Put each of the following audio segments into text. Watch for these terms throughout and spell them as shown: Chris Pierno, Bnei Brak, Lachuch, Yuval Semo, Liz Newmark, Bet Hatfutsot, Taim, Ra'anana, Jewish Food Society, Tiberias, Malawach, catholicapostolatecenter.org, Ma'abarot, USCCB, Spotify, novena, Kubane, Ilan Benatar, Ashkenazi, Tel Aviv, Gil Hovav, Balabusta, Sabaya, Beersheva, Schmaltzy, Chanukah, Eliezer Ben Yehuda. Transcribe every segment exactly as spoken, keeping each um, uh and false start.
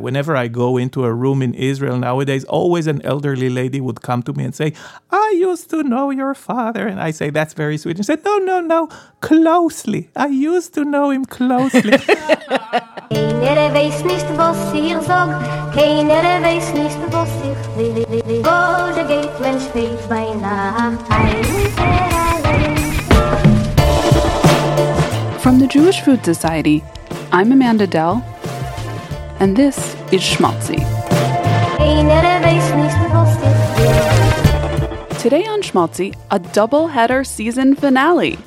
Whenever I go into a room in Israel nowadays, always an elderly lady would come to me and say, I used to know your father. And I say, that's very sweet. And she said, no, no, no, closely. I used to know him closely. From the Jewish Food Society, I'm Amanda Dell, and this is Schmaltzy. Today on Schmaltzy, a double-header season finale.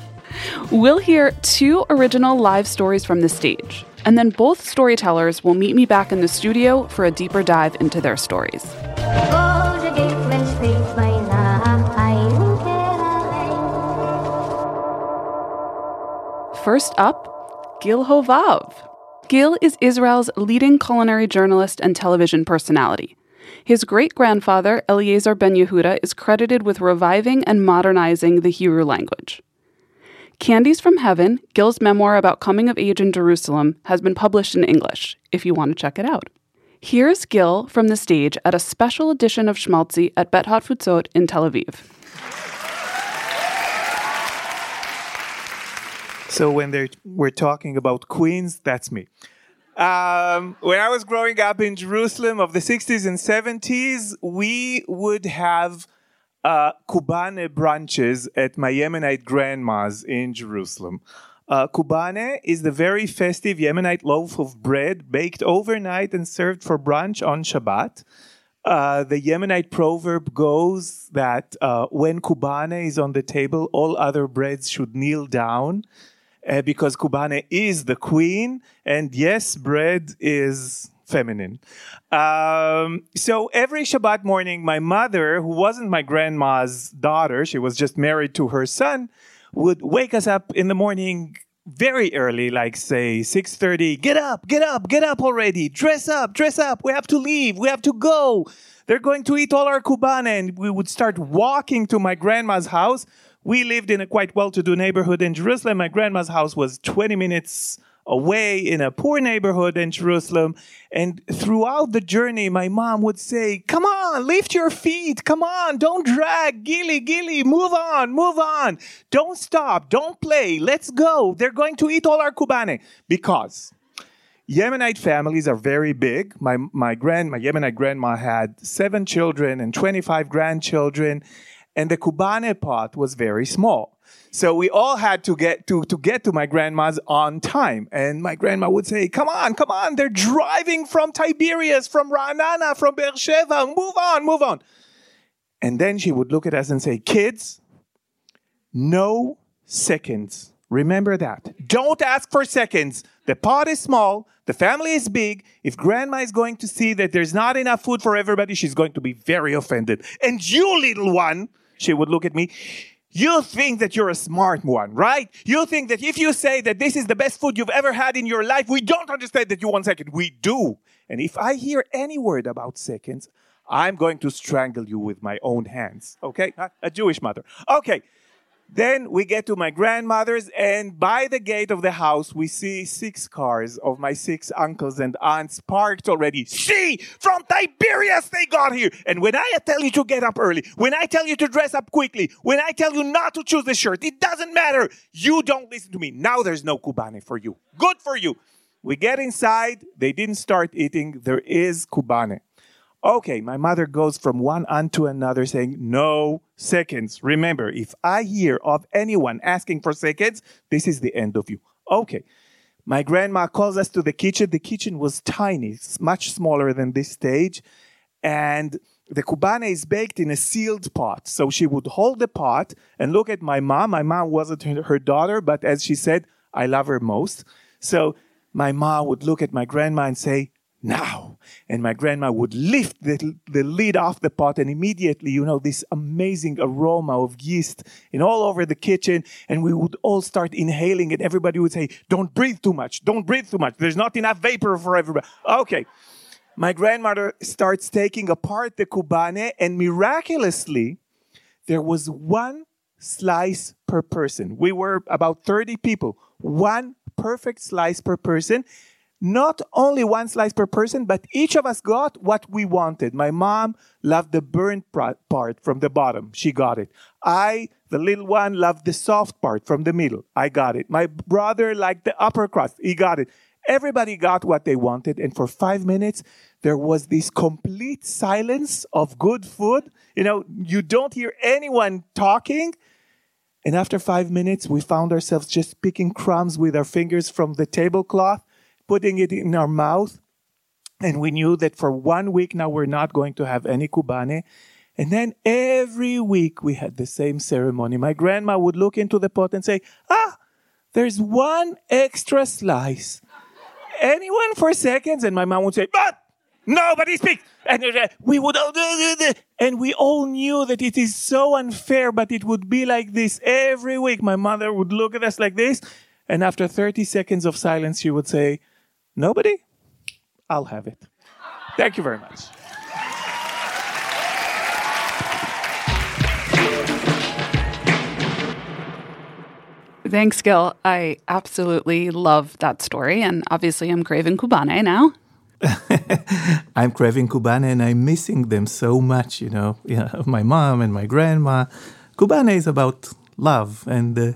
We'll hear two original live stories from the stage, and then both storytellers will meet me back in the studio for a deeper dive into their stories. First up, Gil Hovav. Gil is Israel's leading culinary journalist and television personality. His great-grandfather, Eliezer Ben Yehuda, is credited with reviving and modernizing the Hebrew language. Candies from Heaven, Gil's memoir about coming of age in Jerusalem, has been published in English, if you want to check it out. Here's Gil from the stage at a special edition of Schmaltzy at Bet Hatfutsot in Tel Aviv. So when they were talking about queens, that's me. Um, when I was growing up in Jerusalem of the sixties and seventies, we would have uh, kubane brunches at my Yemenite grandma's in Jerusalem. Uh, kubane is the very festive Yemenite loaf of bread baked overnight and served for brunch on Shabbat. Uh, the Yemenite proverb goes that uh, when kubane is on the table, all other breads should kneel down. Uh, because kubane is the queen, and yes, bread is feminine. Um, so every Shabbat morning, my mother, who wasn't my grandma's daughter, she was just married to her son, would wake us up in the morning very early, like say six thirty, get up, get up, get up already, dress up, dress up, we have to leave, we have to go. They're going to eat all our kubane, and we would start walking to my grandma's house. We lived in a quite well-to-do neighborhood in Jerusalem. My grandma's house was twenty minutes away in a poor neighborhood in Jerusalem. And throughout the journey, my mom would say, come on, lift your feet. Come on, don't drag. Gilly, Gilly, move on, move on. Don't stop. Don't play. Let's go. They're going to eat all our kubane. Because Yemenite families are very big. My my grand, my Yemenite grandma had seven children and twenty-five grandchildren. And the kubane pot was very small. So we all had to get to, to get to my grandma's on time. And my grandma would say, come on, come on, they're driving from Tiberias, from Ra'anana, from Beersheva, move on, move on. And then she would look at us and say, kids, no seconds. Remember that. Don't ask for seconds. The pot is small. The family is big. If grandma is going to see that there's not enough food for everybody, she's going to be very offended. And you, little one, she would look at me. You think that you're a smart one, right? You think that if you say that this is the best food you've ever had in your life, we don't understand that you want seconds. We do. And if I hear any word about seconds, I'm going to strangle you with my own hands. Okay? A Jewish mother. Okay. Then we get to my grandmother's, and by the gate of the house, we see six cars of my six uncles and aunts parked already. See, from Tiberias they got here. And when I tell you to get up early, when I tell you to dress up quickly, when I tell you not to choose the shirt, it doesn't matter. You don't listen to me. Now there's no kubane for you. Good for you. We get inside. They didn't start eating. There is kubane. Okay, my mother goes from one aunt to another saying, no seconds. Remember, if I hear of anyone asking for seconds, this is the end of you. Okay, my grandma calls us to the kitchen. The kitchen was tiny, much smaller than this stage. And the kubane is baked in a sealed pot. So she would hold the pot and look at my mom. My mom wasn't her daughter, but as she said, I love her most. So my mom would look at my grandma and say, now. And my grandma would lift the, the lid off the pot, and immediately, you know, this amazing aroma of yeast in all over the kitchen. And we would all start inhaling, and everybody would say, don't breathe too much. Don't breathe too much. There's not enough vapor for everybody. Okay. My grandmother starts taking apart the kubane, and miraculously, there was one slice per person. We were about thirty people. One perfect slice per person. not only one slice per person, but each of us got what we wanted. My mom loved the burnt part from the bottom. She got it. I, the little one, loved the soft part from the middle. I got it. My brother liked the upper crust. He got it. Everybody got what they wanted. And for five minutes, there was this complete silence of good food. You know, you don't hear anyone talking. And after five minutes, we found ourselves just picking crumbs with our fingers from the tablecloth, putting it in our mouth. And we knew that for one week now, we're not going to have any kubane. And then every week, we had the same ceremony. My grandma would look into the pot and say, ah, there's one extra slice. Anyone for seconds? And my mom would say, but nobody speaks. And we would all do this. And we all knew that it is so unfair, but it would be like this every week. My mother would look at us like this. And after thirty seconds of silence, she would say, nobody? I'll have it. Thank you very much. Thanks, Gil. I absolutely love that story. And obviously, I'm craving Kubane now. I'm craving Kubane and I'm missing them so much, you know, yeah, my mom and my grandma. Kubane is about love, and uh,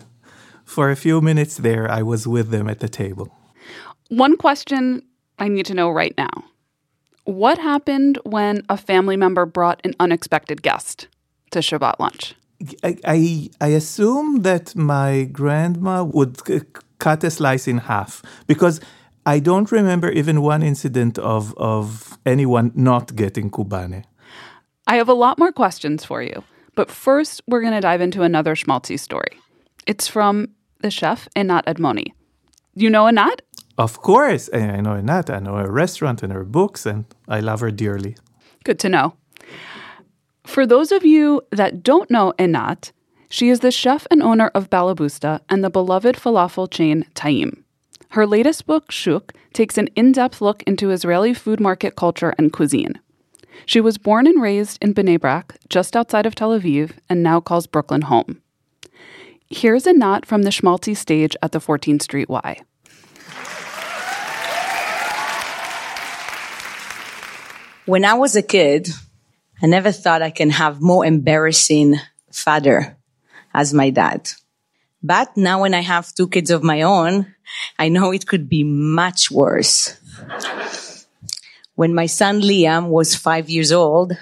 for a few minutes there, I was with them at the table. One question I need to know right now. What happened when a family member brought an unexpected guest to Shabbat lunch? I, I, I assume that my grandma would c- cut a slice in half, because I don't remember even one incident of, of anyone not getting Kubane. I have a lot more questions for you, but first we're going to dive into another Schmaltzy story. It's from the chef Anat Admony. You know Anat? Of course. I know Anat. I know her restaurant and her books, and I love her dearly. Good to know. For those of you that don't know Anat, she is the chef and owner of Balabusta and the beloved falafel chain Taim. Her latest book, Shuk, takes an in-depth look into Israeli food market culture and cuisine. She was born and raised in Bnei Brak, just outside of Tel Aviv, and now calls Brooklyn home. Here's Anat from the Schmaltzy stage at the fourteenth Street Y. When I was a kid, I never thought I can have more embarrassing father as my dad. But now when I have two kids of my own, I know it could be much worse. When my son Liam was five years old,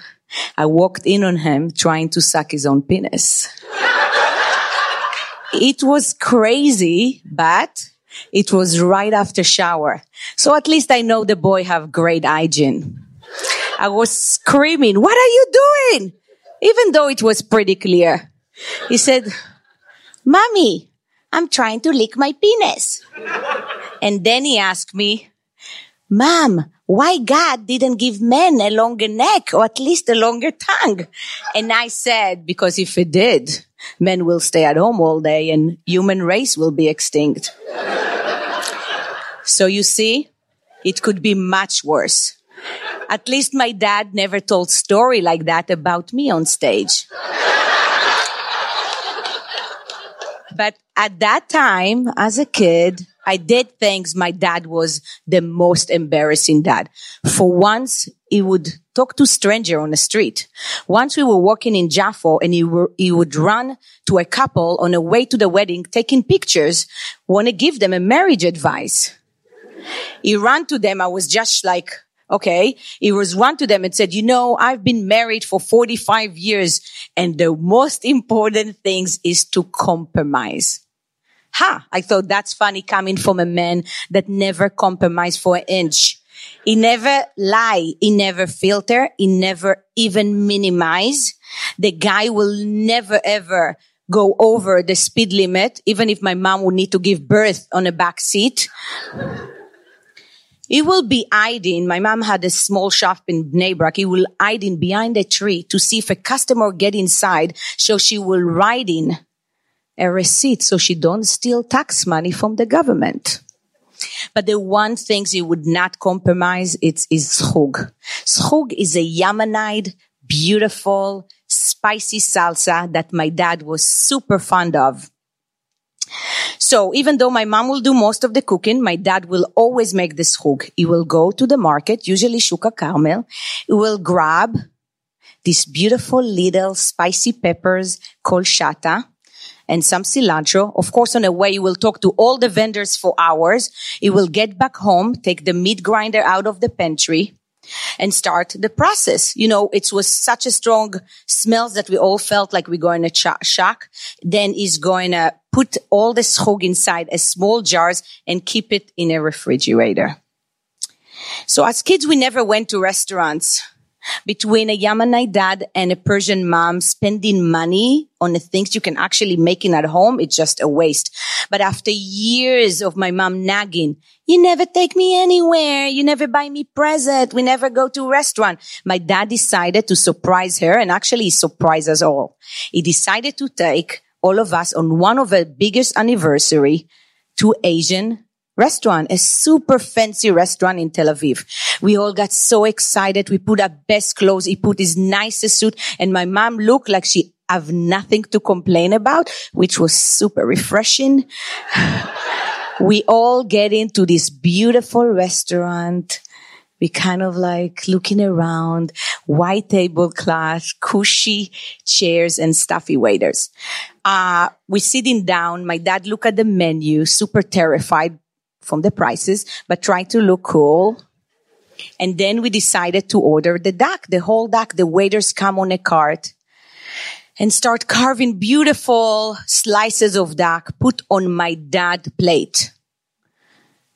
I walked in on him trying to suck his own penis. It was crazy, but it was right after shower. So at least I know the boy have great hygiene. I was screaming, what are you doing? Even though it was pretty clear. He said, Mommy, I'm trying to lick my penis. And then he asked me, Mom, why God didn't give men a longer neck or at least a longer tongue? And I said, because if he did, men will stay at home all day and human race will be extinct. So you see, it could be much worse. At least my dad never told story like that about me on stage. But at that time, as a kid, I did things my dad was the most embarrassing dad. For once, he would talk to stranger on the street. Once we were walking in Jaffa, and he, were, he would run to a couple on the way to the wedding, taking pictures, want to give them a marriage advice. He ran to them. I was just like, okay. He was run to them and said, you know, I've been married for forty-five years. And the most important thing is to compromise. Ha! I thought that's funny coming from a man that never compromised for an inch. He never lie. He never filter. He never even minimize. The guy will never ever go over the speed limit, even if my mom would need to give birth on a back seat. He will be hiding. My mom had a small shop in Bnei Brak. He will hide in behind a tree to see if a customer get inside. So she will write in a receipt so she don't steal tax money from the government. But the one thing he would not compromise, it's is schug. Schug is a Yemenite, beautiful, spicy salsa that my dad was super fond of. So even though my mom will do most of the cooking, my dad will always make the schug. He will go to the market, usually Shuka Carmel. He will grab these beautiful little spicy peppers called shata and some cilantro. Of course, on the way, he will talk to all the vendors for hours. He will get back home, take the meat grinder out of the pantry, and start the process. You know, it was such a strong smell that we all felt like we're going to ch- shock. Then he's going to put all the schug inside as small jars and keep it in a refrigerator. So as kids, we never went to restaurants. Between a Yamani dad and a Persian mom, spending money on the things you can actually make it at home, it's just a waste. But after years of my mom nagging, you never take me anywhere, you never buy me present, we never go to a restaurant, my dad decided to surprise her, and actually he surprised us all. He decided to take all of us on one of our biggest anniversary to Asian restaurant, a super fancy restaurant in Tel Aviv. We all got so excited. We put our best clothes. He put his nicest suit, and my mom looked like she have nothing to complain about, which was super refreshing. We all get into this beautiful restaurant. We kind of like looking around, white tablecloth, cushy chairs, and stuffy waiters. Uh, we're sitting down. My dad looked at the menu, super terrified from the prices, but try to look cool. And then we decided to order the duck, the whole duck. The waiters come on a cart and start carving beautiful slices of duck, put on my dad's plate.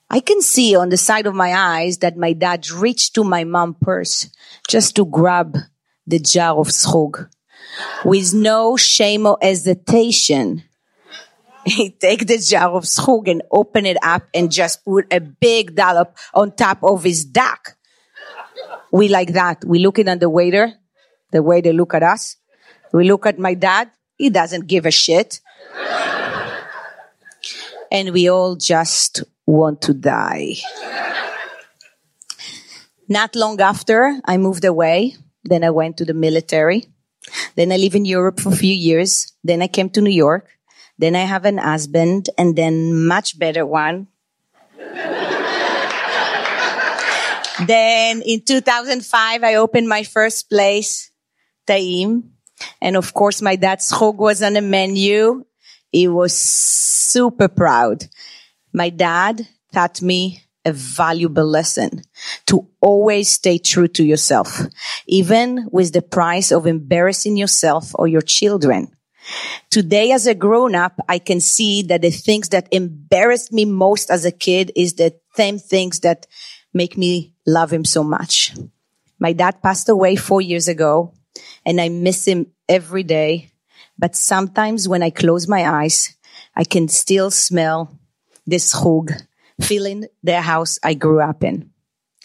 I can see on the side of my eyes that my dad reached to my mom's purse just to grab the jar of schug. With no shame or hesitation, he take the jar of schug and open it up and just put a big dollop on top of his duck. We like that. We looking at the waiter, the waiter look at us. We look at my dad. He doesn't give a shit. And we all just want to die. Not long after, I moved away. Then I went to the military. Then I lived in Europe for a few years. Then I came to New York. Then I have an husband, and then much better one. Then in two thousand five, I opened my first place, Taim. And of course, my dad's schug was on the menu. He was super proud. My dad taught me a valuable lesson to always stay true to yourself, even with the price of embarrassing yourself or your children. Today, as a grown-up, I can see that the things that embarrassed me most as a kid is the same things that make me love him so much. My dad passed away four years ago, and I miss him every day. But sometimes when I close my eyes, I can still smell the schug, filling the house I grew up in.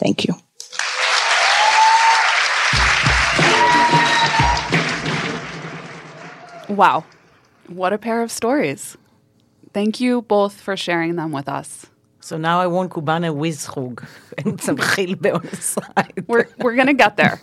Thank you. Wow. What a pair of stories. Thank you both for sharing them with us. So now I want Cubana with schug and some chilbe on the side. We're, we're going to get there.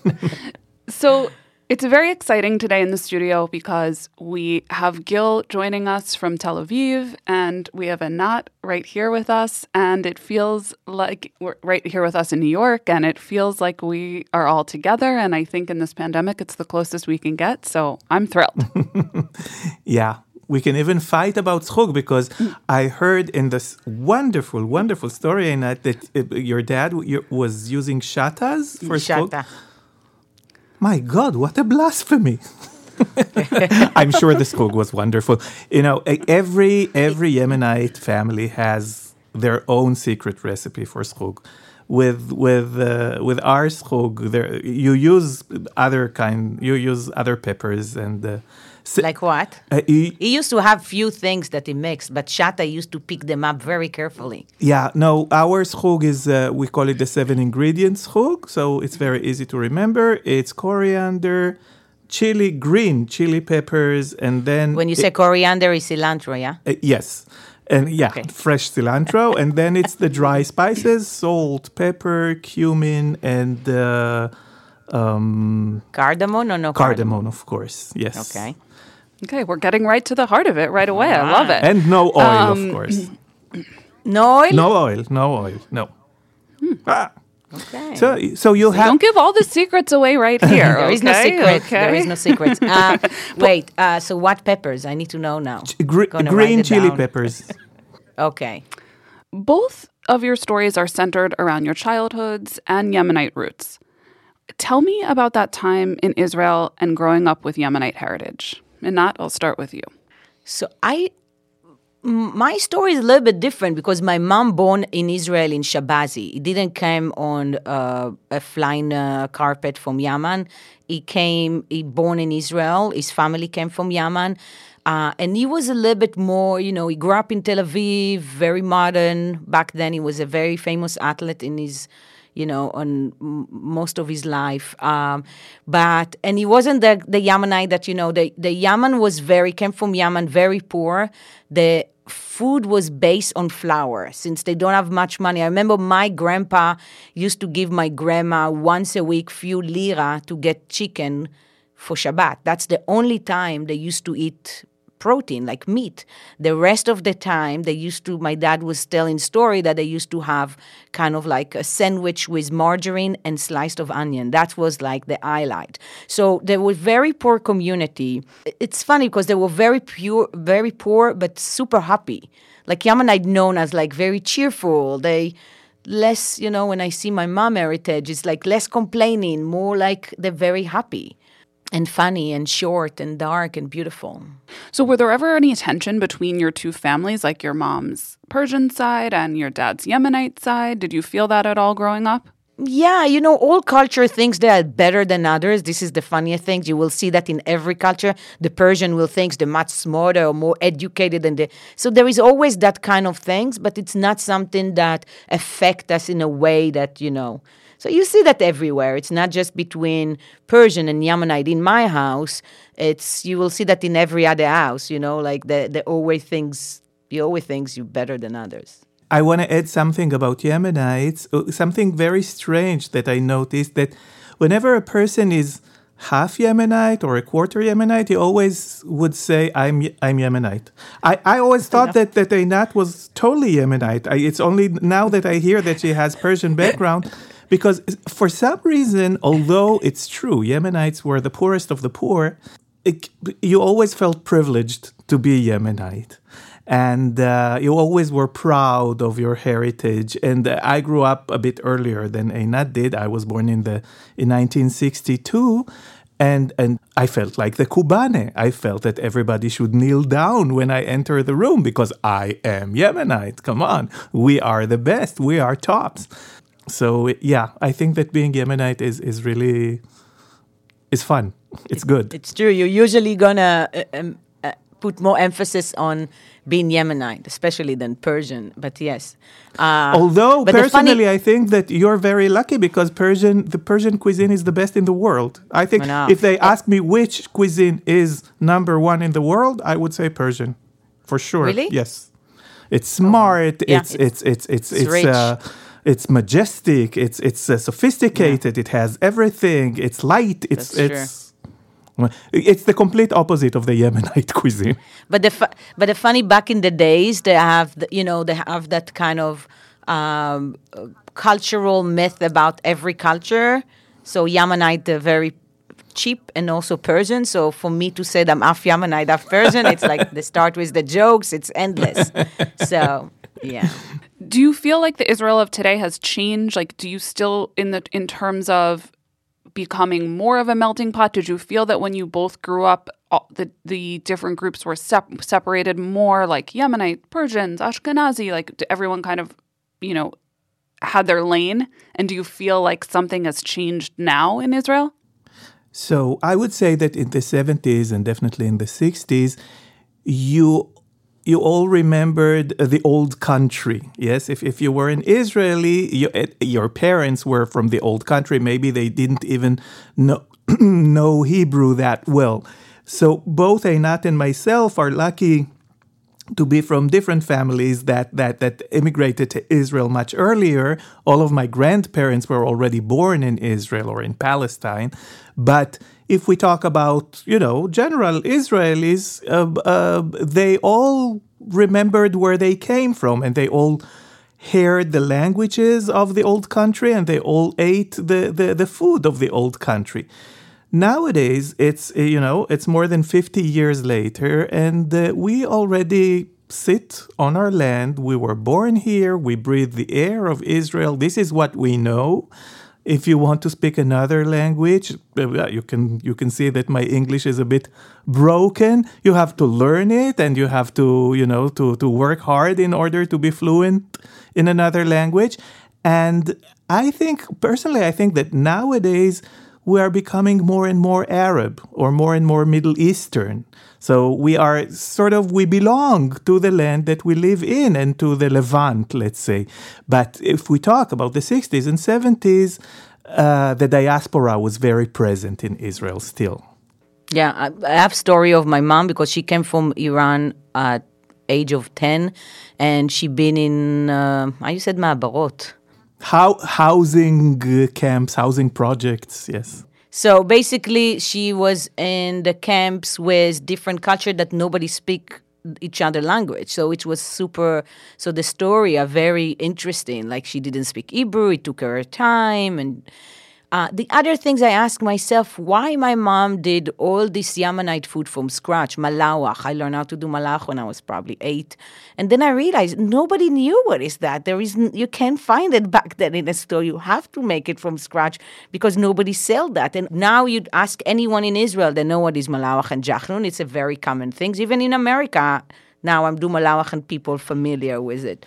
So it's very exciting today in the studio because we have Gil joining us from Tel Aviv, and we have Anat right here with us, and it feels like we're right here with us in New York, and it feels like we are all together, and I think in this pandemic it's the closest we can get, so I'm thrilled. Yeah, we can even fight about schug because I heard in this wonderful, wonderful story, Anat, that your dad was using shatas for schug. Shata. My God, what a blasphemy. I'm sure the schug was wonderful. You know, every every Yemenite family has their own secret recipe for schug. With with uh, with our schug, there you use other kind, you use other peppers and uh, si- like what? Uh, he, he used to have few things that he makes, but Shata used to pick them up very carefully. Yeah, no, our schug is uh, we call it the seven ingredients schug, so it's very easy to remember. It's coriander, chili, green chili peppers, and then when you it, say coriander, is cilantro, yeah? Uh, yes. And yeah, okay. Fresh cilantro. And then it's the dry spices, salt, pepper, cumin, and uh, um, cardamom or no cardamom? Cardamom, of course, yes. Okay. Okay, we're getting right to the heart of it right away. Wow. I love it. And no oil, um, of course. No oil? No oil. No oil. No. Hmm. Ah. Okay. So, so you'll so have... Don't give all the secrets away right here. There okay? is no secret. Okay. There is no secret. Uh, wait, uh, so what peppers? I need to know now. Gr- green chili down. peppers. Okay. Both of your stories are centered around your childhoods and Yemenite roots. Tell me about that time in Israel and growing up with Yemenite heritage. Anat, I'll start with you. So I... My story is a little bit different because my mom born in Israel in Shabazi. It didn't come on uh, a flying uh, carpet from Yemen. He came, he born in Israel. His family came from Yemen. Uh, and he was a little bit more, you know, he grew up in Tel Aviv, very modern. Back then he was a very famous athlete in his, you know, on m- most of his life. Um, but, and he wasn't the, the Yemenite that, you know, the, the Yemen was very, came from Yemen, very poor. The food was based on flour since they don't have much money. I remember my grandpa used to give my grandma once a week few lira to get chicken for Shabbat. That's the only time they used to eat protein, like meat. The rest of the time, they used to, my dad was telling story that they used to have kind of like a sandwich with margarine and sliced of onion. That was like the highlight. So they were very poor community. It's funny because they were very pure, very poor, but super happy. Like Yemenite known as like very cheerful. They less, you know, when I see my mom heritage, it's like less complaining, more like they're very happy. And funny and short and dark and beautiful. So were there ever any tension between your two families, like your mom's Persian side and your dad's Yemenite side? Did you feel that at all growing up? Yeah, you know, all culture thinks they are better than others. This is the funniest thing. You will see that in every culture. The Persian will think they're much smarter or more educated than the... So there is always that kind of things, but it's not something that affects us in a way that, you know... So you see that everywhere. It's not just between Persian and Yemenite. In my house, it's you will see that in every other house, you know, like the, the always thinks you always thinks you're better than others. I want to add something about Yemenites, something very strange that I noticed, that whenever a person is half Yemenite or a quarter Yemenite, he always would say, I'm I'm Yemenite. I, I always thought that, that Anat was totally Yemenite. I, it's only now that I hear that she has Persian background... Because for some reason, although it's true, Yemenites were the poorest of the poor, it, you always felt privileged to be Yemenite. And uh, you always were proud of your heritage. And uh, I grew up a bit earlier than Anat did. I was born in the in nineteen sixty-two. And and I felt like the Cubane. I felt that everybody should kneel down when I enter the room because I am Yemenite. Come on. We are the best. We are tops. So, yeah, I think that being Yemenite is, is really, is fun. It's good. It's true. You're usually going to uh, um, uh, put more emphasis on being Yemenite, especially than Persian, but yes. Uh, Although, but personally, funny... I think that you're very lucky because Persian, the Persian cuisine is the best in the world. I think oh, no. if they ask me which cuisine is number one in the world, I would say Persian, for sure. Really? Yes. It's smart. Oh. Yeah, it's, it's, it's, it's, it's, it's rich. Uh, It's majestic. It's it's uh, sophisticated. Yeah. It has everything. It's light. It's That's it's true. It's the complete opposite of the Yemenite cuisine. But the fu- but the funny back in the days they have the, you know they have that kind of um, cultural myth about every culture. So Yemenite they're very cheap and also Persian. So for me to say that I'm half Yemenite, half Persian, it's like they start with the jokes. It's endless. So yeah. Do you feel like the Israel of today has changed? Like, do you still, in the in terms of becoming more of a melting pot, did you feel that when you both grew up, all the, the different groups were sep- separated more, like Yemenite, Persians, Ashkenazi, like everyone kind of, you know, had their lane? And do you feel like something has changed now in Israel? So I would say that in the seventies and definitely in the sixties, you... You all remembered the old country, yes? If if you were an Israeli, you, your parents were from the old country. Maybe they didn't even know, know Hebrew that well. So both Anat and myself are lucky to be from different families that, that, that immigrated to Israel much earlier. All of my grandparents were already born in Israel or in Palestine, but if we talk about, you know, general Israelis, uh, uh, they all remembered where they came from, and they all heard the languages of the old country, and they all ate the, the, the food of the old country. Nowadays, it's, you know, it's more than fifty years later, and uh, we already sit on our land. We were born here. We breathe the air of Israel. This is what we know. If you want to speak another language, you can you can see that my English is a bit broken. You have to learn it, and you have to, you know, to, to work hard in order to be fluent in another language. And I think, personally, I think that nowadays we are becoming more and more Arab or more and more Middle Eastern. So we are sort of, we belong to the land that we live in and to the Levant, let's say. But if we talk about the sixties and seventies, uh, the diaspora was very present in Israel still. Yeah, I have a story of my mom because she came from Iran at age of ten, and she been in, uh, you said Ma'abarot. How, housing camps, housing projects, yes. So basically, she was in the camps with different culture that nobody speak each other language. So it was super, so the story are very interesting. Like she didn't speak Hebrew, it took her time. And uh, the other things I asked myself, why my mom did all this Yemenite food from scratch, malawach. I learned how to do malawach when I was probably eight. And then I realized nobody knew what is that. There is, you can't find it back then in a store. You have to make it from scratch because nobody sell that. And now you'd ask anyone in Israel, they know what is malawach and jachnun. It's a very common thing. Even in America, now I'm doing malawach and people familiar with it.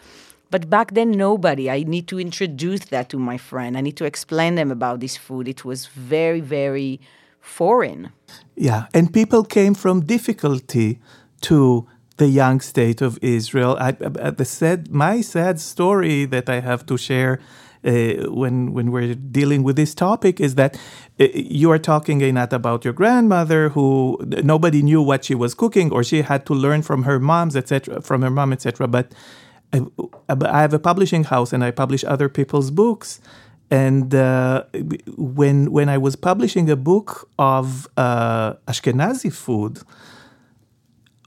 But back then, nobody. I need to introduce that to my friend. I need to explain them about this food. It was very, very foreign. Yeah, and people came from difficulty to the young state of Israel. I, I, the sad, my sad story that I have to share uh, when when we're dealing with this topic is that uh, you are talking, Anat, about your grandmother, who nobody knew what she was cooking, or she had to learn from her moms, et cetera. From her mom, et cetera. But I have a publishing house, and I publish other people's books. And uh, when when I was publishing a book of uh, Ashkenazi food,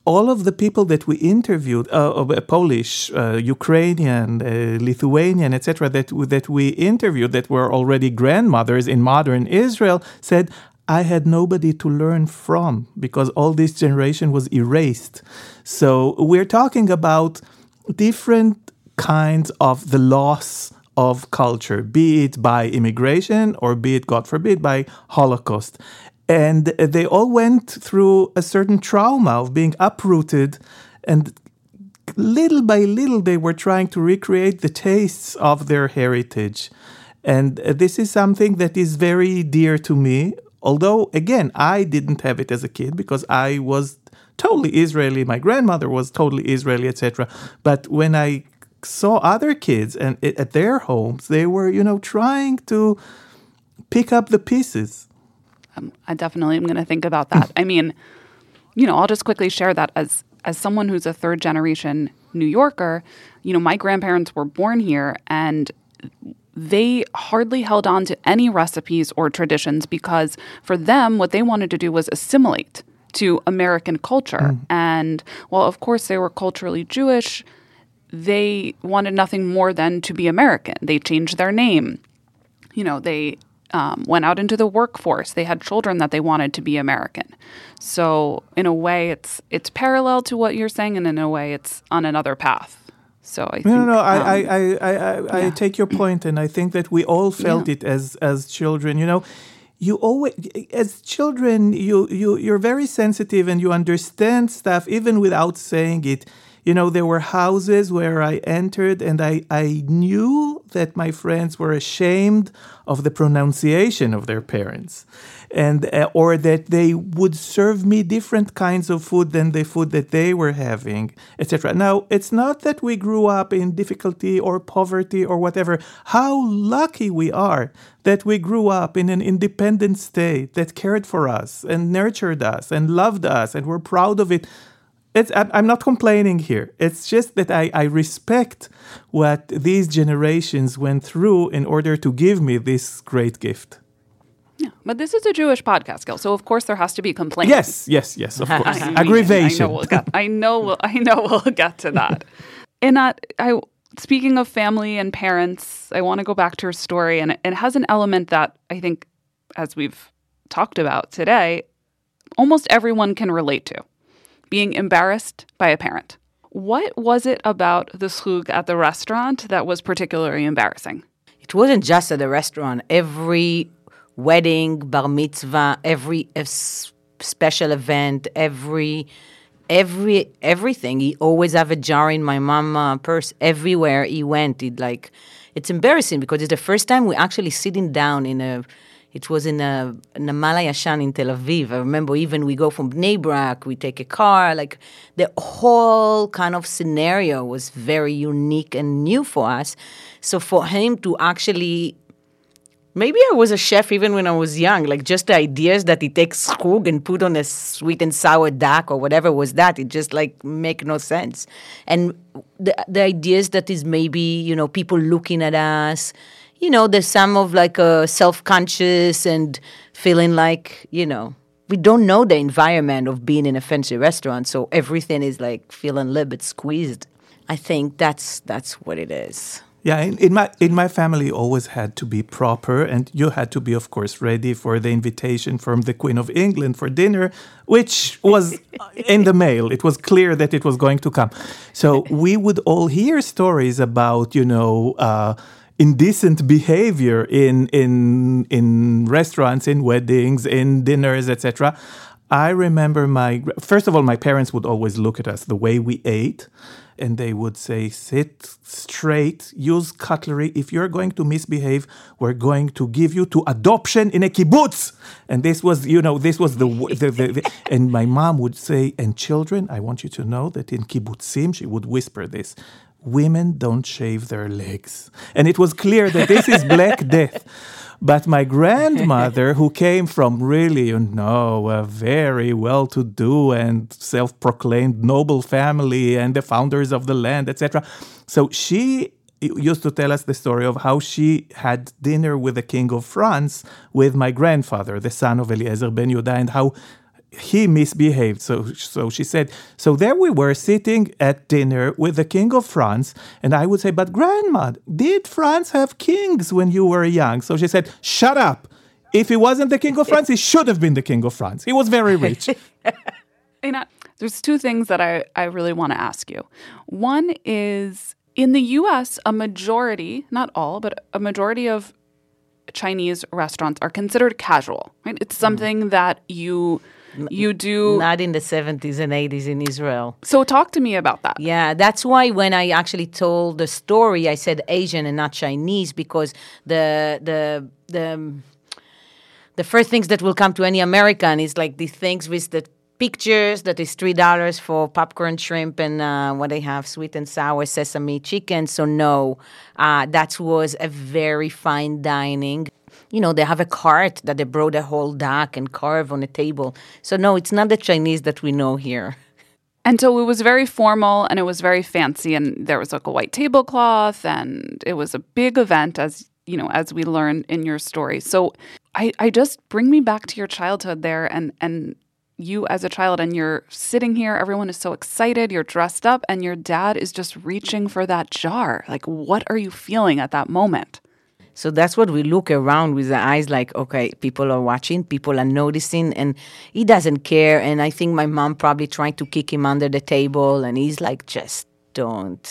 all of the people that we interviewed, uh, Polish, uh, Ukrainian, uh, Lithuanian, et cetera, that that we interviewed, that were already grandmothers in modern Israel, said, I had nobody to learn from because all this generation was erased. So we're talking about different kinds of the loss of culture, be it by immigration or be it, God forbid, by Holocaust. And they all went through a certain trauma of being uprooted, and little by little they were trying to recreate the tastes of their heritage. And this is something that is very dear to me, although, again, I didn't have it as a kid because I was totally Israeli. My grandmother was totally Israeli, et cetera. But when I saw other kids and at their homes, they were, you know, trying to pick up the pieces. Um, I definitely am going to think about that. I mean, you know, I'll just quickly share that as as someone who's a third generation New Yorker. You know, my grandparents were born here, and they hardly held on to any recipes or traditions because for them, what they wanted to do was assimilate to American culture. Mm. And while, of course, they were culturally Jewish, they wanted nothing more than to be American. They changed their name. You know, they um, went out into the workforce. They had children that they wanted to be American. So in a way, it's it's parallel to what you're saying, and in a way, it's on another path. So I think, no, no, no. Um, I, I, I, I, yeah. I take your point, and I think that we all felt yeah. it as as children, you know. You always, as children, you, you, you're very sensitive and you understand stuff even without saying it. You know, there were houses where I entered and I, I knew that my friends were ashamed of the pronunciation of their parents, and uh, or that they would serve me different kinds of food than the food that they were having, et cetera. Now, it's not that we grew up in difficulty or poverty or whatever. How lucky we are that we grew up in an independent state that cared for us and nurtured us and loved us and were proud of it. It's, I'm not complaining here. It's just that I, I respect what these generations went through in order to give me this great gift. Yeah, but this is a Jewish podcast, Gil, so of course there has to be complaints. Yes, yes, yes, of course. I mean, aggravation. I know we'll get, I know we'll, I know we'll get to that. And uh, I, speaking of family and parents, I want to go back to her story, and it has an element that I think, as we've talked about today, almost everyone can relate to, being embarrassed by a parent. What was it about the schug at the restaurant that was particularly embarrassing? It wasn't just at the restaurant. Every wedding, bar mitzvah, every special event, every, every, everything. He always have a jar in my mama's purse everywhere he went. It like, it's embarrassing because it's the first time we actually sitting down in a. It was in a Namal Yashan in Tel Aviv. I remember even we go from Bnei Brak, we take a car. Like the whole kind of scenario was very unique and new for us. So for him to actually, maybe I was a chef even when I was young. Like just the ideas that he takes schug and put on a sweet and sour duck or whatever was that. It just like make no sense. And the the ideas that is maybe, you know, people looking at us. You know, there's some of like a uh, self-conscious and feeling like, you know, we don't know the environment of being in a fancy restaurant. So everything is like feeling a little bit squeezed. I think that's that's what it is. Yeah, in, in my in my family, you always had to be proper. And you had to be, of course, ready for the invitation from the Queen of England for dinner, which was in the mail. It was clear that it was going to come. So we would all hear stories about, you know, uh, indecent behavior in in in restaurants, in weddings, in dinners, et cetera. I remember my first of all, my parents would always look at us the way we ate, and they would say, "Sit straight, use cutlery. If you're going to misbehave, we're going to give you to adoption in a kibbutz." And this was, you know, this was the, the, the, the and my mom would say, "And children, I want you to know that in kibbutzim," she would whisper this, "women don't shave their legs." And it was clear that this is Black Death. But my grandmother, who came from really, you know, a very well-to-do and self-proclaimed noble family and the founders of the land, et cetera. So she used to tell us the story of how she had dinner with the King of France with my grandfather, the son of Eliezer Ben Yehuda, and how he misbehaved. So so she said, so there we were sitting at dinner with the King of France. And I would say, "But Grandma, did France have kings when you were young?" So she said, "Shut up. If he wasn't the King of France, he should have been the King of France. He was very rich." You know, there's two things that I, I really want to ask you. One is, in the U S, a majority, not all, but a majority of Chinese restaurants are considered casual, right? It's something mm. that you... You do... Not in the seventies and eighties in Israel. So talk to me about that. Yeah, that's why when I actually told the story, I said Asian and not Chinese, because the the the, the first things that will come to any American is like these things with the pictures that is three dollars for popcorn shrimp and uh, what they have, sweet and sour sesame chicken. So no, uh, that was a very fine dining. You know, they have a cart that they brought a whole duck and carve on a table. So no, it's not the Chinese that we know here. And so it was very formal and it was very fancy, and there was like a white tablecloth, and it was a big event, as you know, as we learned in your story. So I, I just bring me back to your childhood there, and and you as a child, and you're sitting here, everyone is so excited, you're dressed up, and your dad is just reaching for that jar. Like, what are you feeling at that moment? So that's what we look around with the eyes like, okay, people are watching, people are noticing, and he doesn't care. And I think my mom probably tried to kick him under the table, and he's like, just don't.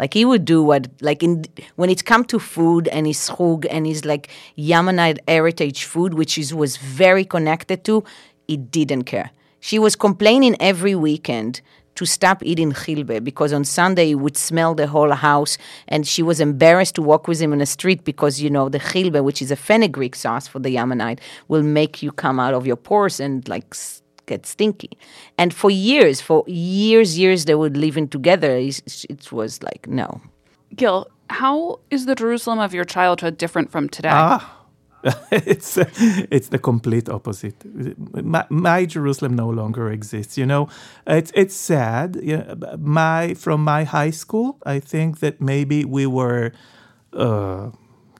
Like he would do what, like in when it come to food and his schug and his like Yemenite heritage food, which he was very connected to, he didn't care. She was complaining every weekend to stop eating chilbe, because on Sunday he would smell the whole house, and she was embarrassed to walk with him in the street because, you know, the chilbe, which is a fenugreek sauce for the Yemenite, will make you come out of your pores and, like, get stinky. And for years, for years, years, they were living together. It was like, no. Gil, how is the Jerusalem of your childhood different from today? Ah. it's it's the complete opposite. My, my Jerusalem no longer exists. You know, it's it's sad. Yeah, my from my high school, I think that maybe we were uh,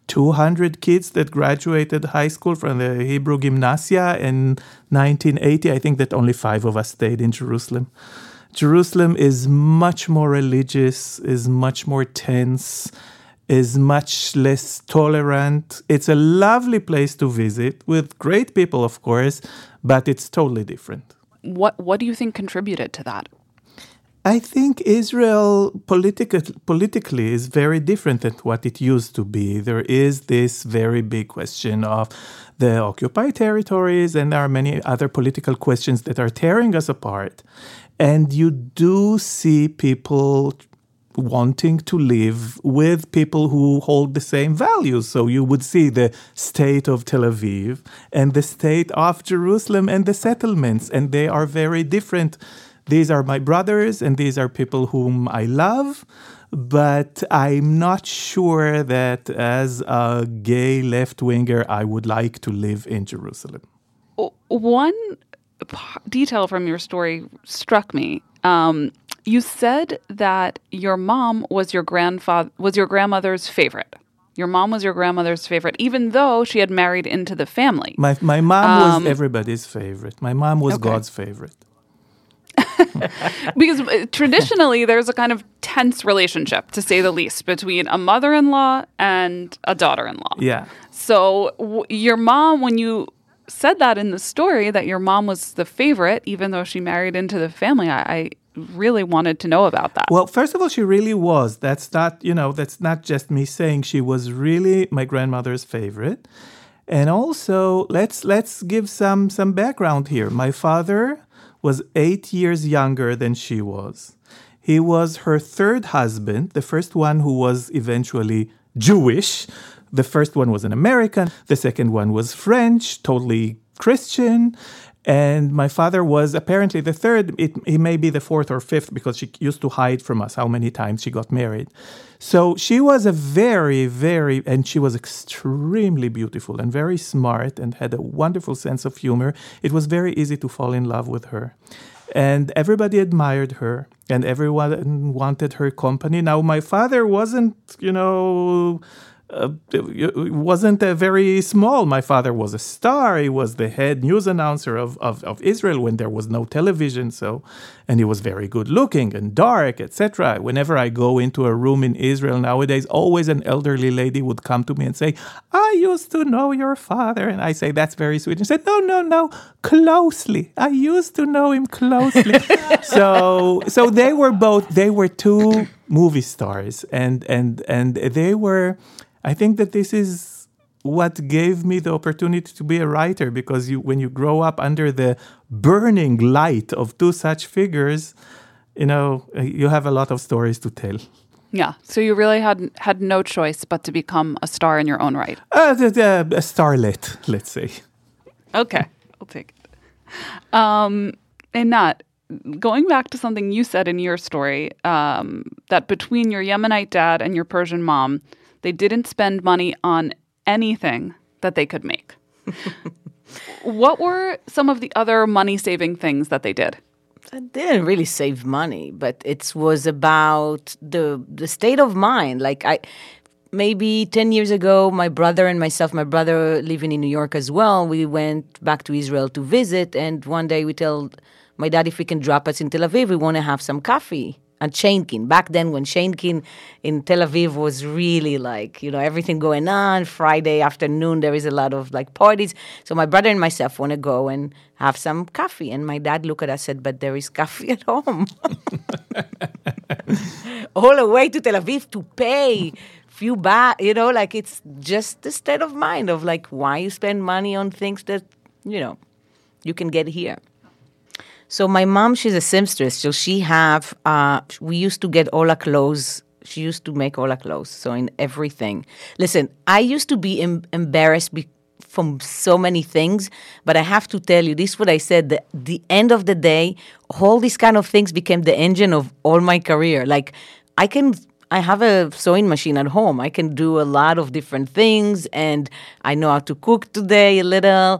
two hundred kids that graduated high school from the Hebrew Gymnasia in nineteen eighty. I think that only five of us stayed in Jerusalem. Jerusalem is much more religious, is much more tense, is much less tolerant. It's a lovely place to visit with great people, of course, but it's totally different. What What do you think contributed to that? I think Israel politica- politically is very different than what it used to be. There is this very big question of the occupied territories, and there are many other political questions that are tearing us apart. And you do see people wanting to live with people who hold the same values. So you would see the state of Tel Aviv and the state of Jerusalem and the settlements, and they are very different. These are my brothers, and these are people whom I love, but I'm not sure that as a gay left-winger, I would like to live in Jerusalem. One detail from your story struck me. Um, you said that your mom was your grandfather, was your grandmother's favorite. Your mom was your grandmother's favorite, even though she had married into the family. My my mom um, was everybody's favorite. My mom was okay. God's favorite. Because traditionally, there's a kind of tense relationship, to say the least, between a mother-in-law and a daughter-in-law. Yeah. So w- your mom, when you said that in the story, that your mom was the favorite, even though she married into the family, I, I really wanted to know about that. Well, first of all, she really was. That's not, you know, that's not just me saying. She was really my grandmother's favorite. And also, let's let's give some some background here. My father was eight years younger than she was. He was her third husband, the first one who was eventually Jewish. The first one was an American. The second one was French, totally Christian. And my father was apparently the third. It, he may be the fourth or fifth, because she used to hide from us how many times she got married. So she was a very, very, and she was extremely beautiful and very smart and had a wonderful sense of humor. It was very easy to fall in love with her. And everybody admired her, and everyone wanted her company. Now, my father wasn't, you know... Uh, it wasn't a very small. My father was a star. He was the head news announcer of, of, of Israel when there was no television. So, and he was very good looking and dark, et cetera. Whenever I go into a room in Israel nowadays, always an elderly lady would come to me and say, "I used to know your father." And I say, "That's very sweet." And she said, "No, no, no, closely. I used to know him closely." so, so they were both. They were two movie stars, and and and they were. I think that this is what gave me the opportunity to be a writer, because you, when you grow up under the burning light of two such figures, you know, you have a lot of stories to tell. Yeah, so you really had had no choice but to become a star in your own right. Uh, the, the, a starlet, let's say. Okay, I'll take it. Um, and not... Going back to something you said in your story, um, that between your Yemenite dad and your Persian mom, they didn't spend money on anything that they could make. What were some of the other money-saving things that they did? They didn't really save money, but it was about the the state of mind. Like I, maybe ten years ago, my brother and myself, my brother living in New York as well, we went back to Israel to visit, and one day we told my dad, if he can drop us in Tel Aviv, we want to have some coffee at Shenkin. Back then, when Shenkin in Tel Aviv was really like, you know, everything going on. Friday afternoon, there is a lot of like parties. So my brother and myself want to go and have some coffee. And my dad looked at us and said, "But there is coffee at home." All the way to Tel Aviv to pay. Few ba- you know, like it's just the state of mind of like why you spend money on things that, you know, you can get here. So my mom, she's a seamstress. So she have, uh, we used to get all our clothes. She used to make all our clothes. So in everything. Listen, I used to be em- embarrassed be- from so many things. But I have to tell you, this is what I said. The, the end of the day, all these kind of things became the engine of all my career. Like I can... I have a sewing machine at home. I can do a lot of different things, and I know how to cook today a little.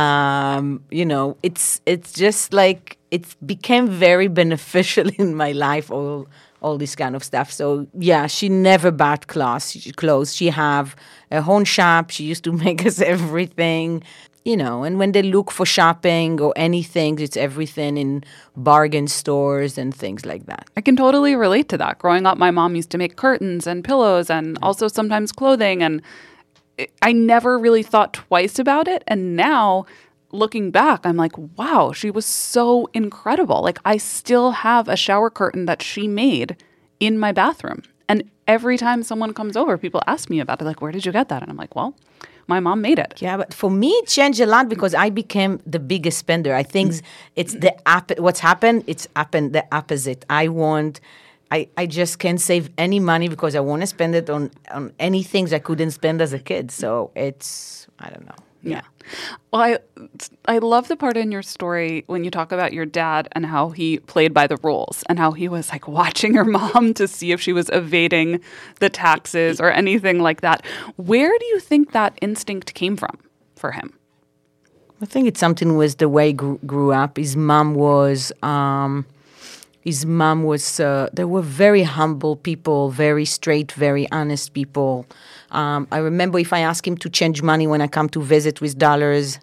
Um, you know, it's it's just like it became very beneficial in my life all all this kind of stuff. So, yeah, she never bought clothes. She, clothes. she have a own shop. She used to make us everything, you know. And when they look for shopping or anything, it's everything in bargain stores and things like that. I can totally relate to that. Growing up, my mom used to make curtains and pillows and also sometimes clothing. And I never really thought twice about it. And now, looking back, I'm like, wow, she was so incredible. Like, I still have a shower curtain that she made in my bathroom. And every time someone comes over, people ask me about it, like, where did you get that? And I'm like, well, my mom made it. Yeah, but for me, it changed a lot because I became the biggest spender. I think it's the app. What's happened, it's happened the opposite. I want... I, I just can't save any money because I want to spend it on, on any things I couldn't spend as a kid. So it's, I don't know. Yeah. Well, I, I love the part in your story when you talk about your dad and how he played by the rules and how he was like watching your mom to see if she was evading the taxes or anything like that. Where do you think that instinct came from for him? I think it's something with the way he grew, grew up. His mom was... Um, His mom was, uh, they were very humble people, very straight, very honest people. Um, I remember if I ask him to change money when I come to visit with dollars,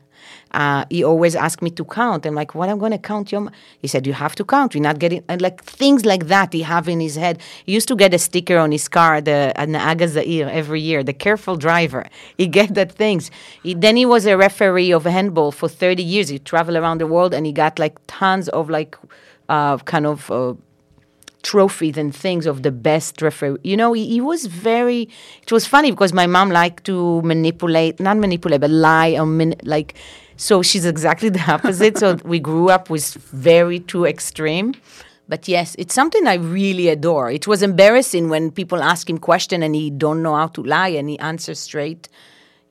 uh, he always asked me to count. I'm like, what am I going to count your money? He said, you have to count. You're not getting, and like things like that he have in his head. He used to get a sticker on his car, the Na'ag Za'ir, every year, the careful driver. He get that things. He, then he was a referee of handball for thirty years. He traveled around the world and he got like tons of like... Uh, kind of uh, trophies and things of the best referee. You know, he, he was very, it was funny because my mom liked to manipulate, not manipulate, but lie. Or min, like, so she's exactly the opposite. So we grew up with very too extreme. But yes, it's something I really adore. It was embarrassing when people ask him question and he don't know how to lie and he answers straight.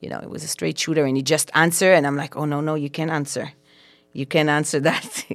You know, it was a straight shooter and he just answer. And I'm like, oh, no, no, you can't answer. You can't answer that.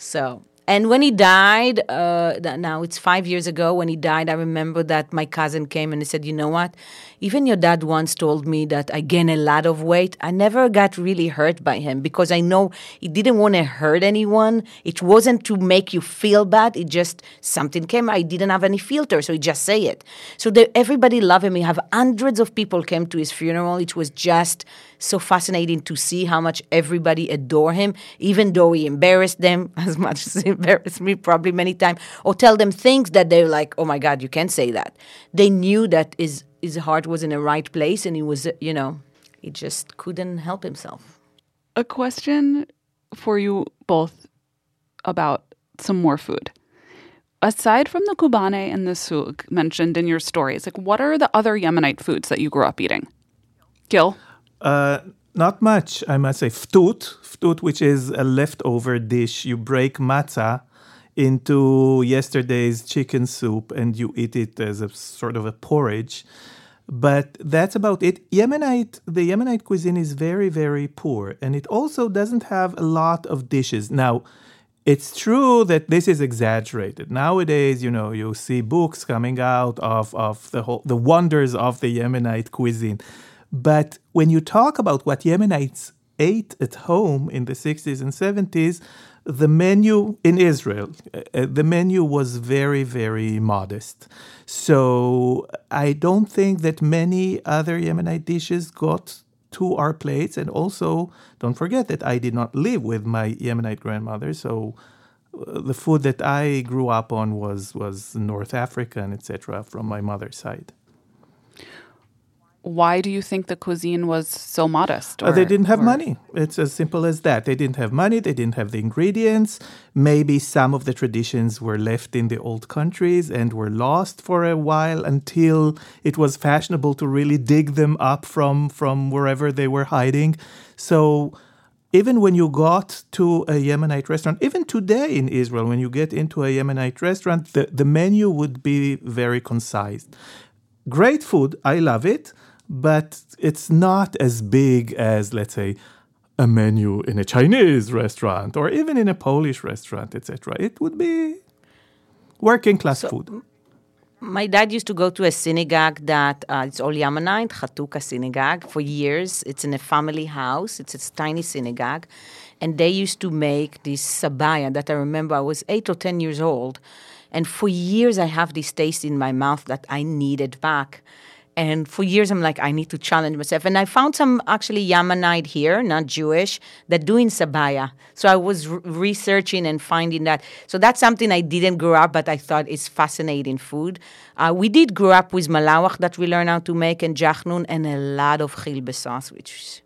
So, and when he died, uh, now it's five years ago when he died, I remember that my cousin came and he said, you know what, even your dad once told me that I gain a lot of weight. I never got really hurt by him because I know he didn't want to hurt anyone. It wasn't to make you feel bad. It just, something came. I didn't have any filter, so he just say it. So they, everybody loved him. We have hundreds of people came to his funeral. It was just so fascinating to see how much everybody adore him, even though he embarrassed them as much as he embarrassed me probably many times, or tell them things that they're like, oh my God, you can't say that. They knew that his, his heart was in the right place and he was, you know, he just couldn't help himself. A question for you both about some more food. Aside from the kubane and the sug mentioned in your stories, like what are the other Yemenite foods that you grew up eating? Gil? Uh, not much, I must say. Ftut, ftut, which is a leftover dish. You break matzah into yesterday's chicken soup and you eat it as a sort of a porridge. But that's about it. Yemenite, the Yemenite cuisine is very, very poor, and it also doesn't have a lot of dishes. Now, it's true that this is exaggerated. Nowadays, you know, you see books coming out of, of the whole, the wonders of the Yemenite cuisine. But when you talk about what Yemenites ate at home in the sixties and seventies, the menu in Israel, uh, the menu was very, very modest. So I don't think that many other Yemenite dishes got to our plates. And also, don't forget that I did not live with my Yemenite grandmother. So uh, the food that I grew up on was, was North African, et cetera, from my mother's side. Why do you think the cuisine was so modest? Or, uh, they didn't have or... money. It's as simple as that. They didn't have money. They didn't have the ingredients. Maybe some of the traditions were left in the old countries and were lost for a while until it was fashionable to really dig them up from, from wherever they were hiding. So even when you got to a Yemenite restaurant, even today in Israel, when you get into a Yemenite restaurant, the, the menu would be very concise. Great food. I love it. But it's not as big as, let's say, a menu in a Chinese restaurant or even in a Polish restaurant, et cetera. It would be working class so, food. my dad used to go to a synagogue that uh, it's all Yemenite, Chatuka synagogue, for years. It's in a family house. It's a tiny synagogue. And they used to make this sabaya that I remember I was eight or ten years old. And for years I have this taste in my mouth that I needed back. And for years I'm like, I need to challenge myself. And I found some actually Yemenite here, not Jewish, that doing sabaya. So I was re- researching and finding that. So that's something I didn't grow up, but I thought it's fascinating food. Uh, we did grow up with malawach that we learned how to make, and jachnun, and a lot of chilbe sauce, which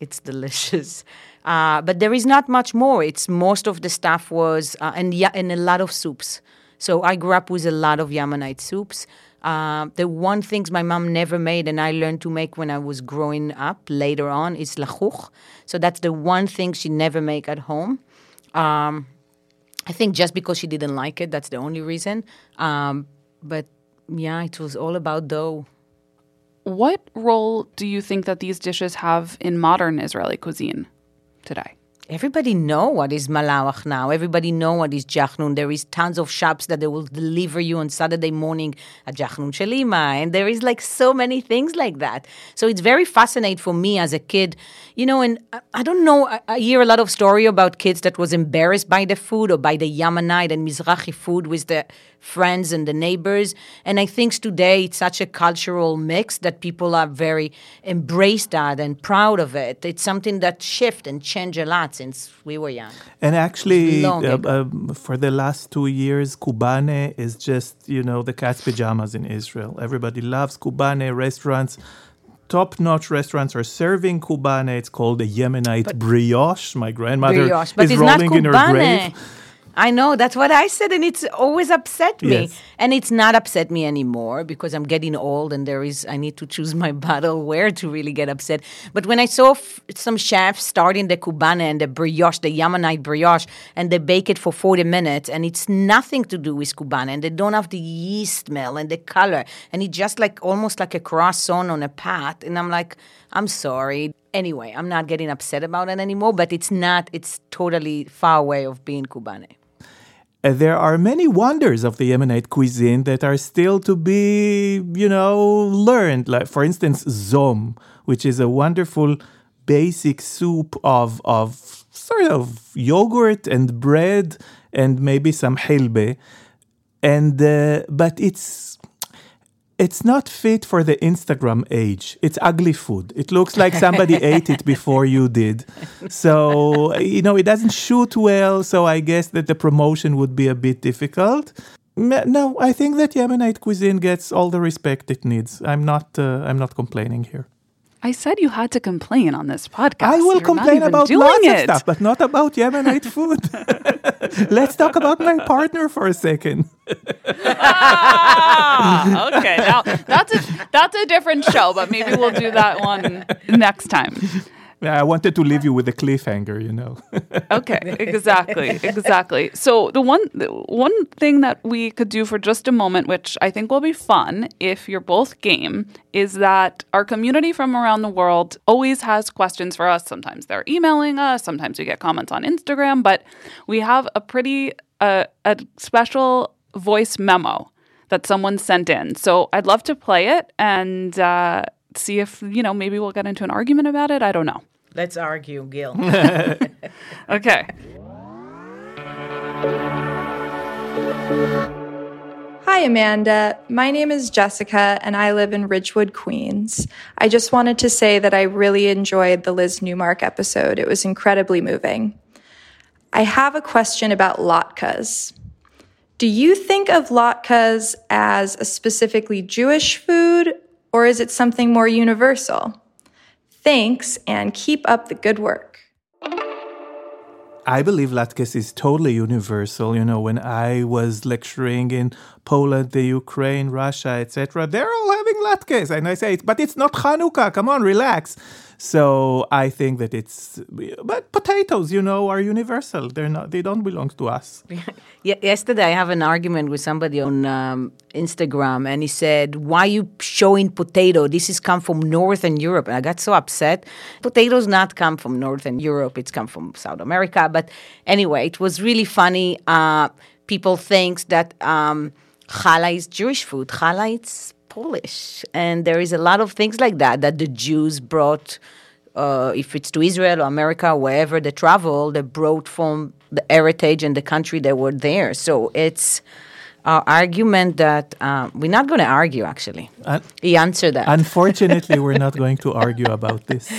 it's delicious. Uh, but there is not much more. It's most of the stuff was, uh, and, yeah, and a lot of soups. So I grew up with a lot of Yemenite soups. Uh, the one things my mom never made and I learned to make when I was growing up later on is lachuch. So that's the one thing she never made at home. Um, I think just because she didn't like it, that's the only reason. Um, but yeah, it was all about dough. What role do you think that these dishes have in modern Israeli cuisine today? Everybody know what is malawach now. Everybody know what is jachnun. There is tons of shops that they will deliver you on Saturday morning a jachnun shelima. And there is like so many things like that. So it's very fascinating for me as a kid. You know, and I, I don't know, I, I hear a lot of story about kids that was embarrassed by the food or by the Yemenite and Mizrahi food with the friends and the neighbors. And I think today it's such a cultural mix that people are very embraced that and proud of it. It's something that shift and change a lot since we were young. And actually, uh, uh, for the last two years, Kubane is just, you know, the cat's pajamas in Israel. Everybody loves Kubane. Restaurants, top-notch restaurants are serving Kubane. It's called a Yemenite but brioche. My grandmother brioche, but is it's rolling not in her grave. I know, that's what I said, and it's always upset me. Yes. And it's not upset me anymore because I'm getting old and there is I need to choose my battle where to really get upset. But when I saw f- some chefs starting the Kubane and the brioche, the Yemenite brioche, and they bake it for forty minutes, and it's nothing to do with Kubane, and they don't have the yeast smell and the color, and it's just like almost like a croissant on a pat, and I'm like, I'm sorry. Anyway, I'm not getting upset about it anymore, but it's not, it's totally far away of being Kubane. Uh, there are many wonders of the Yemenite cuisine that are still to be, you know, learned. Like, for instance, zom, which is a wonderful basic soup of of sort of yogurt and bread and maybe some hilbe, and uh, but it's it's not fit for the Instagram age. It's ugly food. It looks like somebody ate it before you did. So, you know, it doesn't shoot well. So I guess that the promotion would be a bit difficult. No, I think that Yemenite cuisine gets all the respect it needs. I'm not uh, I'm not complaining here. I said you had to complain on this podcast. I will You're complain about lots it. of stuff, but not about Yemenite food. Let's talk about my partner for a second. ah, okay, now that's a, that's a different show, but maybe we'll do that one next time. Yeah, I wanted to leave you with a cliffhanger, you know. Okay, exactly, exactly. So the one the one thing that we could do for just a moment, which I think will be fun if you're both game, is that our community from around the world always has questions for us. Sometimes they're emailing us, sometimes we get comments on Instagram, but we have a pretty uh, a special voice memo that someone sent in. So I'd love to play it and uh, see if, you know, maybe we'll get into an argument about it. I don't know. Let's argue, Gil. Okay. Hi, Amanda. My name is Jessica, and I live in Ridgewood, Queens. I just wanted to say that I really enjoyed the Liz Newmark episode. It was incredibly moving. I have a question about latkes. Do you think of latkes as a specifically Jewish food, or is it something more universal? Thanks, and keep up the good work. I believe latkes is totally universal. You know, when I was lecturing in Poland, the Ukraine, Russia, et cetera, they're all having latkes. And I say, but it's not Chanukah. Come on, relax. So I think that it's... But potatoes, you know, are universal. They're not. They don't belong to us. Yesterday, I have an argument with somebody on um, Instagram, and he said, why are you showing potato? This has come from Northern Europe. And I got so upset. Potatoes not come from Northern Europe. It's come from South America. But anyway, it was really funny. Uh, people think that... Um, challah is Jewish food, challah is Polish. And there is a lot of things like that, that the Jews brought, uh, if it's to Israel or America, wherever they travel, they brought from the heritage and the country they were there. So it's our argument that uh, we're not going to argue, actually. Un- he answered that. Unfortunately, we're not going to argue about this.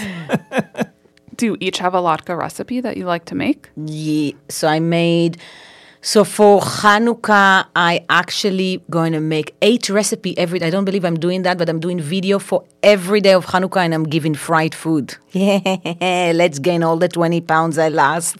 Do you each have a latke recipe that you like to make? Yeah. So I made... So for Chanukah, I actually going to make eight recipe every day. I don't believe I'm doing that, but I'm doing video for every day of Chanukah, and I'm giving fried food. Yeah, let's gain all the twenty pounds I lost.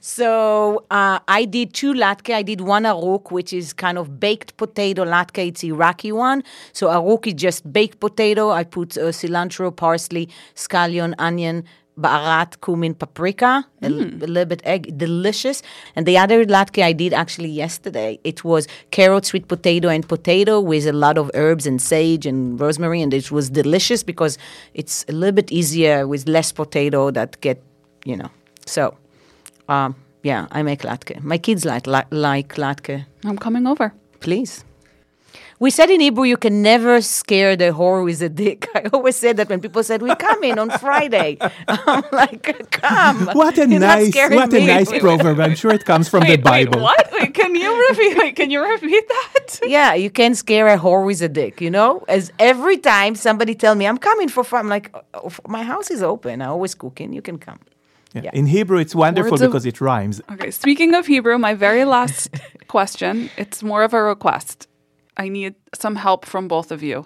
So uh, I did two latke. I did one aruk, which is kind of baked potato latke. It's Iraqi one. So aruk is just baked potato. I put uh, cilantro, parsley, scallion, onion, ba'arat, cumin, paprika, mm. a, l- a little bit egg, delicious. And the other latke I did actually yesterday, it was carrot, sweet potato, and potato with a lot of herbs and sage and rosemary, and it was delicious because it's a little bit easier with less potato that get, you know. So, um, yeah, I make latke. My kids like, like like latke. I'm coming over. Please. We said in Hebrew, you can never scare the whore with a dick. I always said that when people said, we're coming on Friday. I'm like, come. What a You're nice, what me. a nice proverb. I'm sure it comes from wait, the Bible. Wait, what? Wait, can you repeat? Wait, can you repeat that? Yeah, you can scare a whore with a dick. You know, as every time somebody tell me, I'm coming for fun. I'm like, oh, my house is open. I always cooking. You can come. Yeah. Yeah. In Hebrew, it's wonderful Words because of... it rhymes. Okay. Speaking of Hebrew, my very last question. It's more of a request. I need some help from both of you.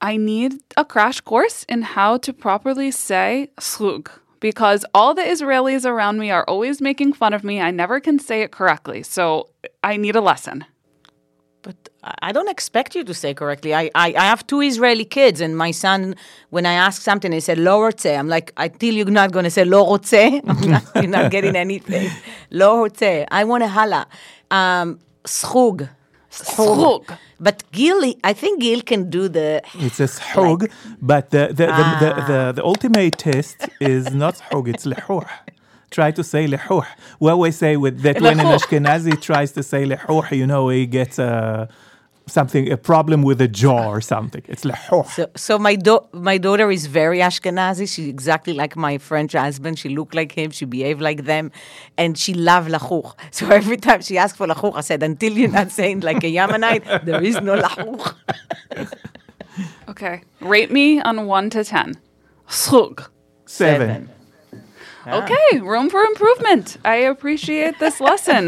I need a crash course in how to properly say shuk, because all the Israelis around me are always making fun of me. I never can say it correctly. So I need a lesson. But I don't expect you to say correctly. I, I, I have two Israeli kids, and my son, when I ask something, he said, lo rotze. I'm like, until you're not going to say lo rotze, I'm not, you're not getting anything. Lo rotze. I want a challah. Um, shuk. Shuk. But Gil, I think Gil can do the... It's a shug, like, but the the, ah. the, the, the the ultimate test is not shug, it's lehuh. Try to say lehuh. We always say with that when an Ashkenazi tries to say lehuh, you know, he gets a... something, a problem with a jaw or something. It's lehuh. So, so my do- my daughter is very Ashkenazi. She's exactly like my French husband. She looked like him. She behaved like them. And she loved lehuh. So every time she asked for lehuh, I said, until you're not saying like a Yemenite, there is no lehuh. Okay. Rate me on one to ten. Shuk. Seven. Seven. Ah. Okay. Room for improvement. I appreciate this lesson.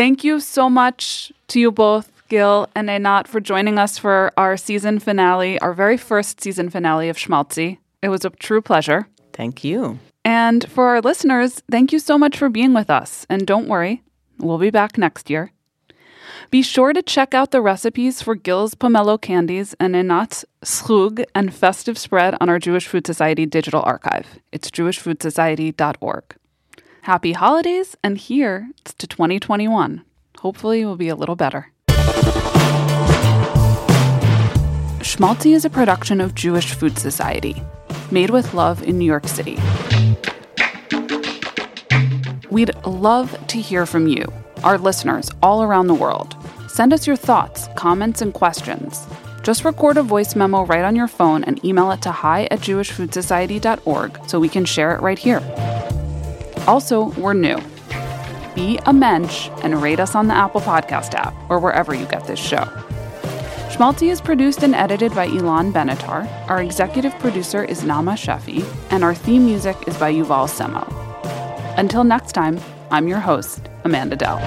Thank you so much to you both, Gil and Anat, for joining us for our season finale, our very first season finale of Schmaltzy. It was a true pleasure. Thank you. And for our listeners, thank you so much for being with us. And don't worry, we'll be back next year. Be sure to check out the recipes for Gil's pomelo candies and Anat's shug and festive spread on our Jewish Food Society digital archive. It's jewish food society dot org. Happy holidays, and here it's to twenty twenty-one. Hopefully we'll be a little better. Schmaltzy is a production of Jewish Food Society, made with love in New York City. We'd love to hear from you, our listeners all around the world. Send us your thoughts, comments, and questions. Just record a voice memo right on your phone and email it to hi at jewish food society dot org so we can share it right here. Also, we're new. Be a mensch and rate us on the Apple Podcast app or wherever you get this show. Schmaltzy is produced and edited by Ilan Benatar. Our executive producer is Nama Sheffi, and our theme music is by Yuval Semo. Until next time, I'm your host, Amanda Dell.